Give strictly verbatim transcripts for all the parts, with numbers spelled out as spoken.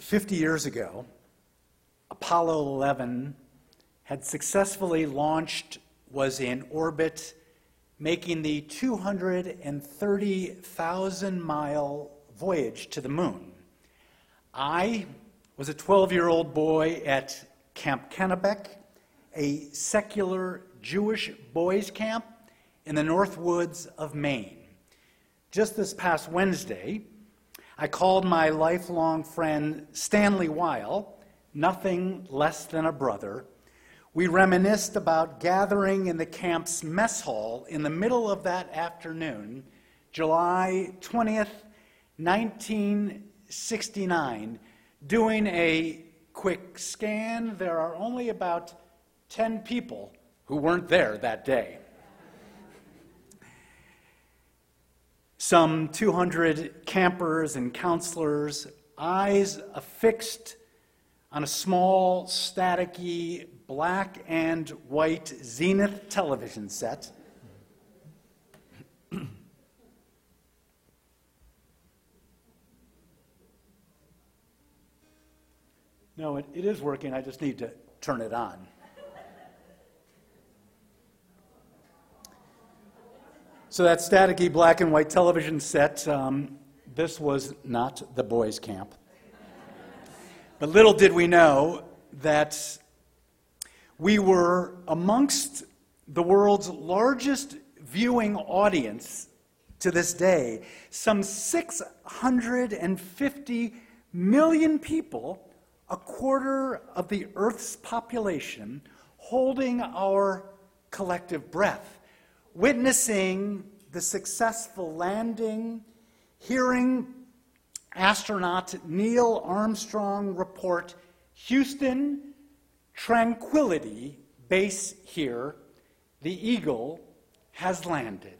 fifty years ago, Apollo eleven had successfully launched, was in orbit, making the two hundred thirty thousand mile voyage to the moon. I was a twelve-year-old boy at Camp Kennebec, a secular Jewish boys' camp in the North Woods of Maine. Just this past Wednesday, I called my lifelong friend Stanley Weill, nothing less than a brother. We reminisced about gathering in the camp's mess hall in the middle of that afternoon, July twentieth, nineteen sixty-nine, doing a quick scan. There are only about ten people who weren't there that day. Some two hundred campers and counselors, eyes affixed on a small, staticky, black and white Zenith television set. No, it, it is working. I just need to turn it on. So that staticky black and white television set, um, this was not the boys' camp. But little did we know that we were amongst the world's largest viewing audience to this day. Some six hundred fifty million people, a quarter of the Earth's population, holding our collective breath, witnessing the successful landing, hearing astronaut Neil Armstrong report, "Houston, Tranquility Base here, the Eagle has landed."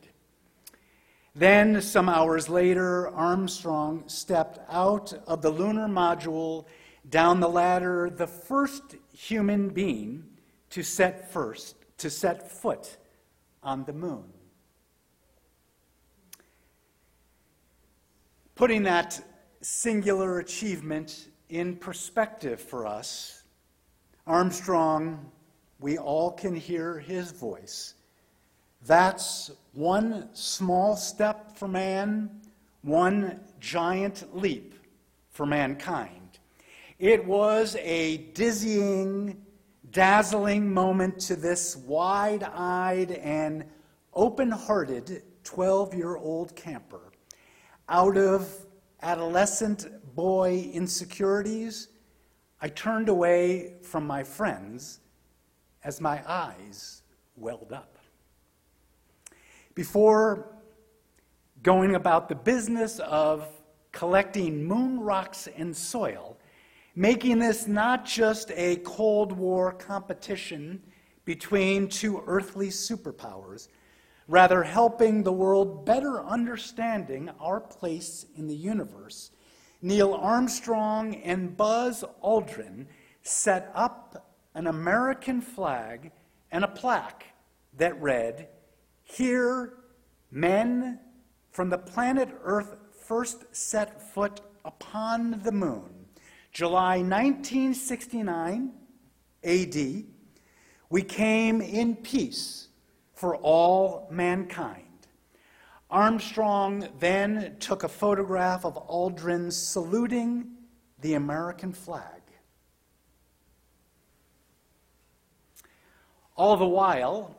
Then, some hours later, Armstrong stepped out of the lunar module, down the ladder, the first human being to set first, to set foot on the moon. Putting that singular achievement in perspective for us, Armstrong, we all can hear his voice. That's one small step for man, one giant leap for mankind. It was a dizzying, dazzling moment to this wide-eyed and open-hearted twelve-year-old camper. Out of adolescent boy insecurities, I turned away from my friends as my eyes welled up. Before going about the business of collecting moon rocks and soil, making this not just a Cold War competition between two earthly superpowers, rather helping the world better understanding our place in the universe, Neil Armstrong and Buzz Aldrin set up an American flag and a plaque that read, "Here, men from the planet Earth first set foot upon the moon. July nineteen sixty-nine A D, we came in peace for all mankind." Armstrong then took a photograph of Aldrin saluting the American flag. All the while,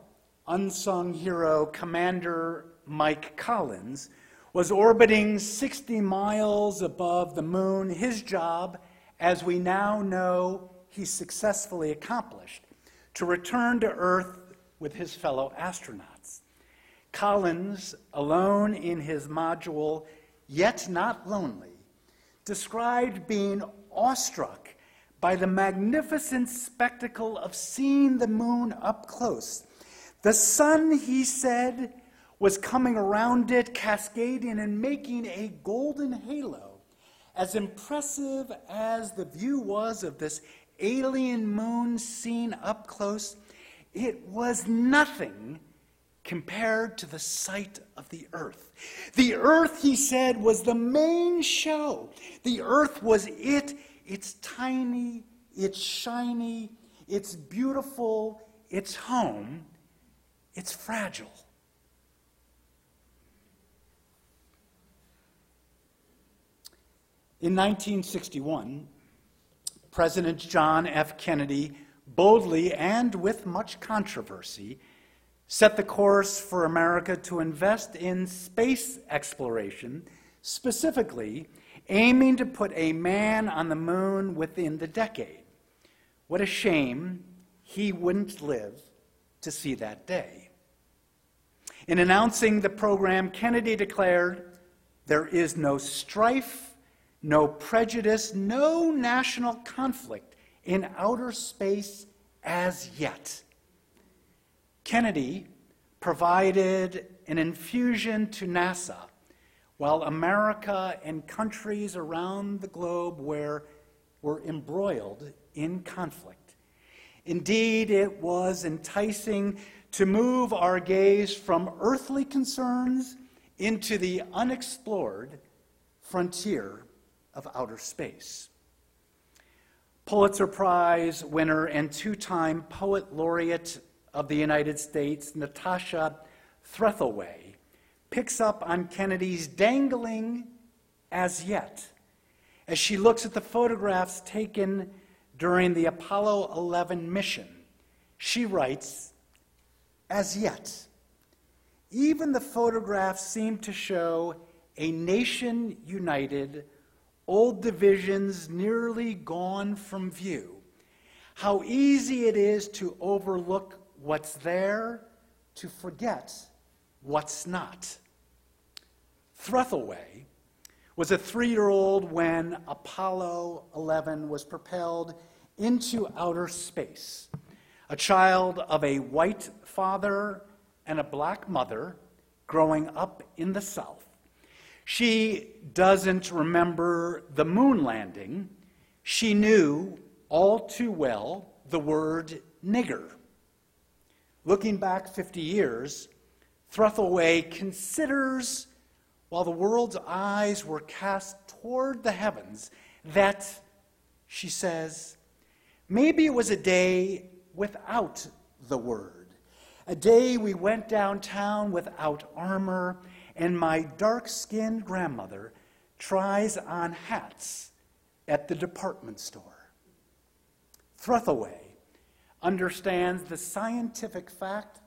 unsung hero Commander Mike Collins was orbiting sixty miles above the moon, his job, as we now know he successfully accomplished, to return to Earth with his fellow astronauts. Collins, alone in his module, yet not lonely, described being awestruck by the magnificent spectacle of seeing the moon up close. The sun, he said, was coming around it, cascading and making a golden halo. As impressive as the view was of this alien moon seen up close, it was nothing compared to the sight of the Earth. The Earth, he said, was the main show. The Earth was it. It's tiny, it's shiny, it's beautiful, it's home, it's fragile. In nineteen sixty-one, President John F. Kennedy boldly and with much controversy set the course for America to invest in space exploration, specifically aiming to put a man on the moon within the decade. What a shame he wouldn't live to see that day. In announcing the program, Kennedy declared, "There is no strife, no prejudice, no national conflict in outer space as yet." Kennedy provided an infusion to NASA, while America and countries around the globe were, were embroiled in conflict. Indeed, it was enticing to move our gaze from earthly concerns into the unexplored frontier of outer space. Pulitzer Prize winner and two-time poet laureate of the United States, Natasha Trethewey, picks up on Kennedy's dangling as yet as she looks at the photographs taken during the Apollo eleven mission. She writes, "As yet, even the photographs seem to show a nation united, old divisions nearly gone from view. How easy it is to overlook what's there, to forget what's not." Trethewey was a three-year-old when Apollo eleven was propelled into outer space, a child of a white father and a black mother growing up in the South. She doesn't remember the moon landing. She knew all too well the word nigger. Looking back fifty years, Trethewey considers, while the world's eyes were cast toward the heavens, that, she says, maybe it was a day without the word. A day we went downtown without armor, and my dark-skinned grandmother tries on hats at the department store. Trethewey understands the scientific fact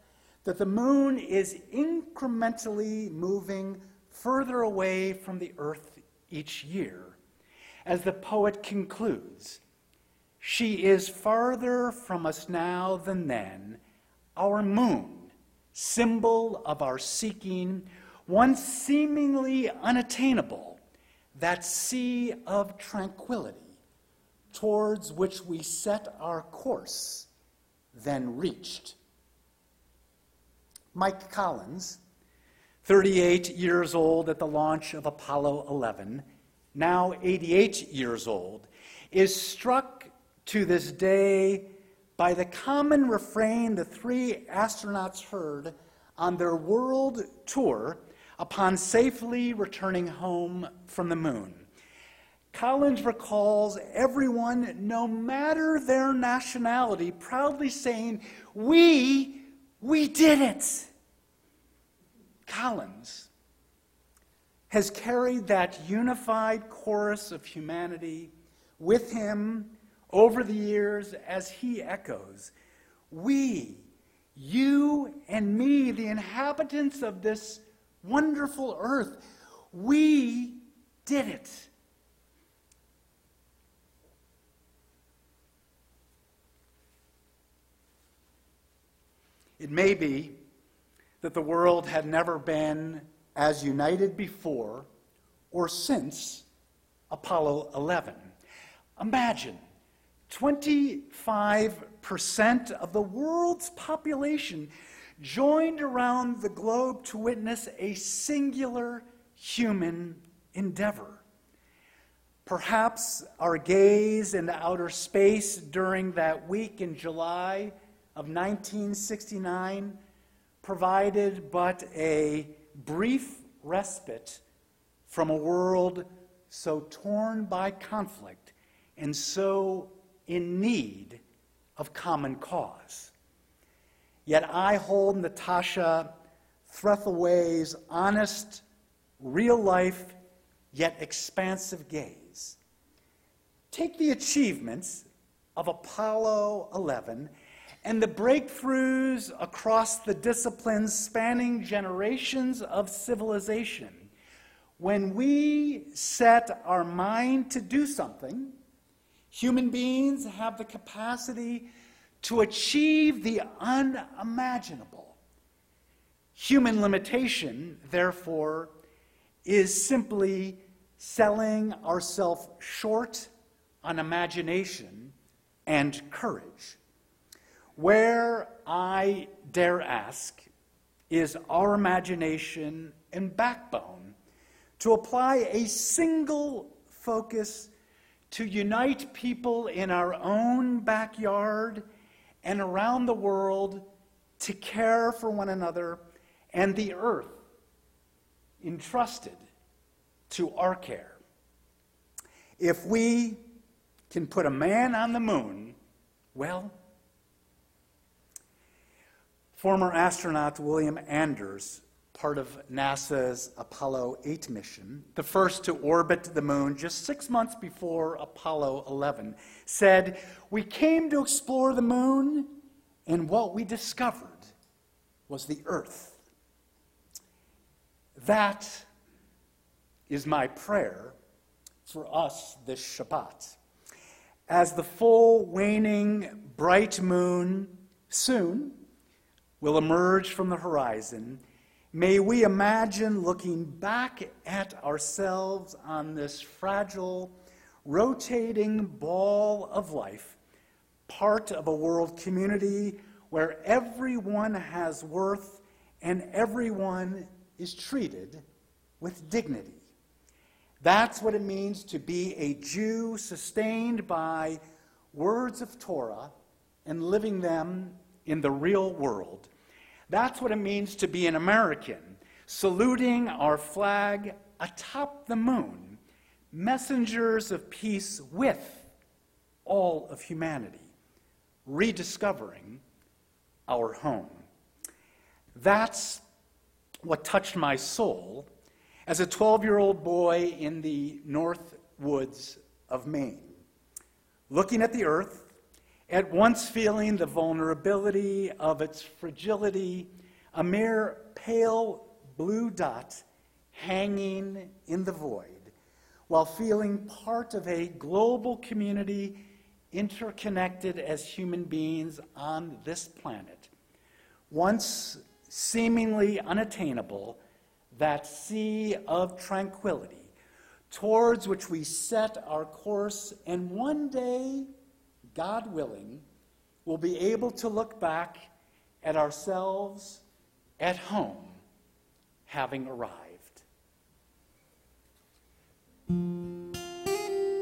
that the moon is incrementally moving further away from the Earth each year. As the poet concludes, "She is farther from us now than then. Our moon, symbol of our seeking, once seemingly unattainable, that sea of tranquility towards which we set our course, then reached." Mike Collins, thirty-eight years old at the launch of Apollo eleven, now eighty-eight years old, is struck to this day by the common refrain the three astronauts heard on their world tour upon safely returning home from the moon. Collins recalls everyone, no matter their nationality, proudly saying, we, we did it. Collins has carried that unified chorus of humanity with him over the years as he echoes, we, you and me, the inhabitants of this wonderful earth, we did it. It may be that the world had never been as united before or since Apollo eleven. Imagine, twenty-five percent of the world's population joined around the globe to witness a singular human endeavor. Perhaps our gaze into outer space during that week in July of nineteen sixty-nine provided but a brief respite from a world so torn by conflict and so in need of common cause. Yet I hold Natasha Trethewey's honest, real-life, yet expansive gaze. Take the achievements of Apollo eleven and the breakthroughs across the disciplines spanning generations of civilization. When we set our mind to do something, human beings have the capacity to achieve the unimaginable. Human limitation, therefore, is simply selling ourselves short on imagination and courage. Where, I dare ask, is our imagination and backbone to apply a single focus to unite people in our own backyard and around the world to care for one another and the earth entrusted to our care? If we can put a man on the moon, well, former astronaut William Anders, part of NASA's Apollo eight mission, the first to orbit the moon just six months before Apollo eleven, said, "We came to explore the moon, and what we discovered was the Earth." That is my prayer for us this Shabbat. As the full, waning, bright moon soon will emerge from the horizon, may we imagine looking back at ourselves on this fragile, rotating ball of life, part of a world community where everyone has worth and everyone is treated with dignity. That's what it means to be a Jew sustained by words of Torah and living them in the real world. That's what it means to be an American, saluting our flag atop the moon, messengers of peace with all of humanity, rediscovering our home. That's what touched my soul as a twelve-year-old boy in the North Woods of Maine, looking at the earth, at once feeling the vulnerability of its fragility, a mere pale blue dot hanging in the void, while feeling part of a global community interconnected as human beings on this planet. Once seemingly unattainable, that sea of tranquility towards which we set our course, and one day, God willing, we'll be able to look back at ourselves at home, having arrived.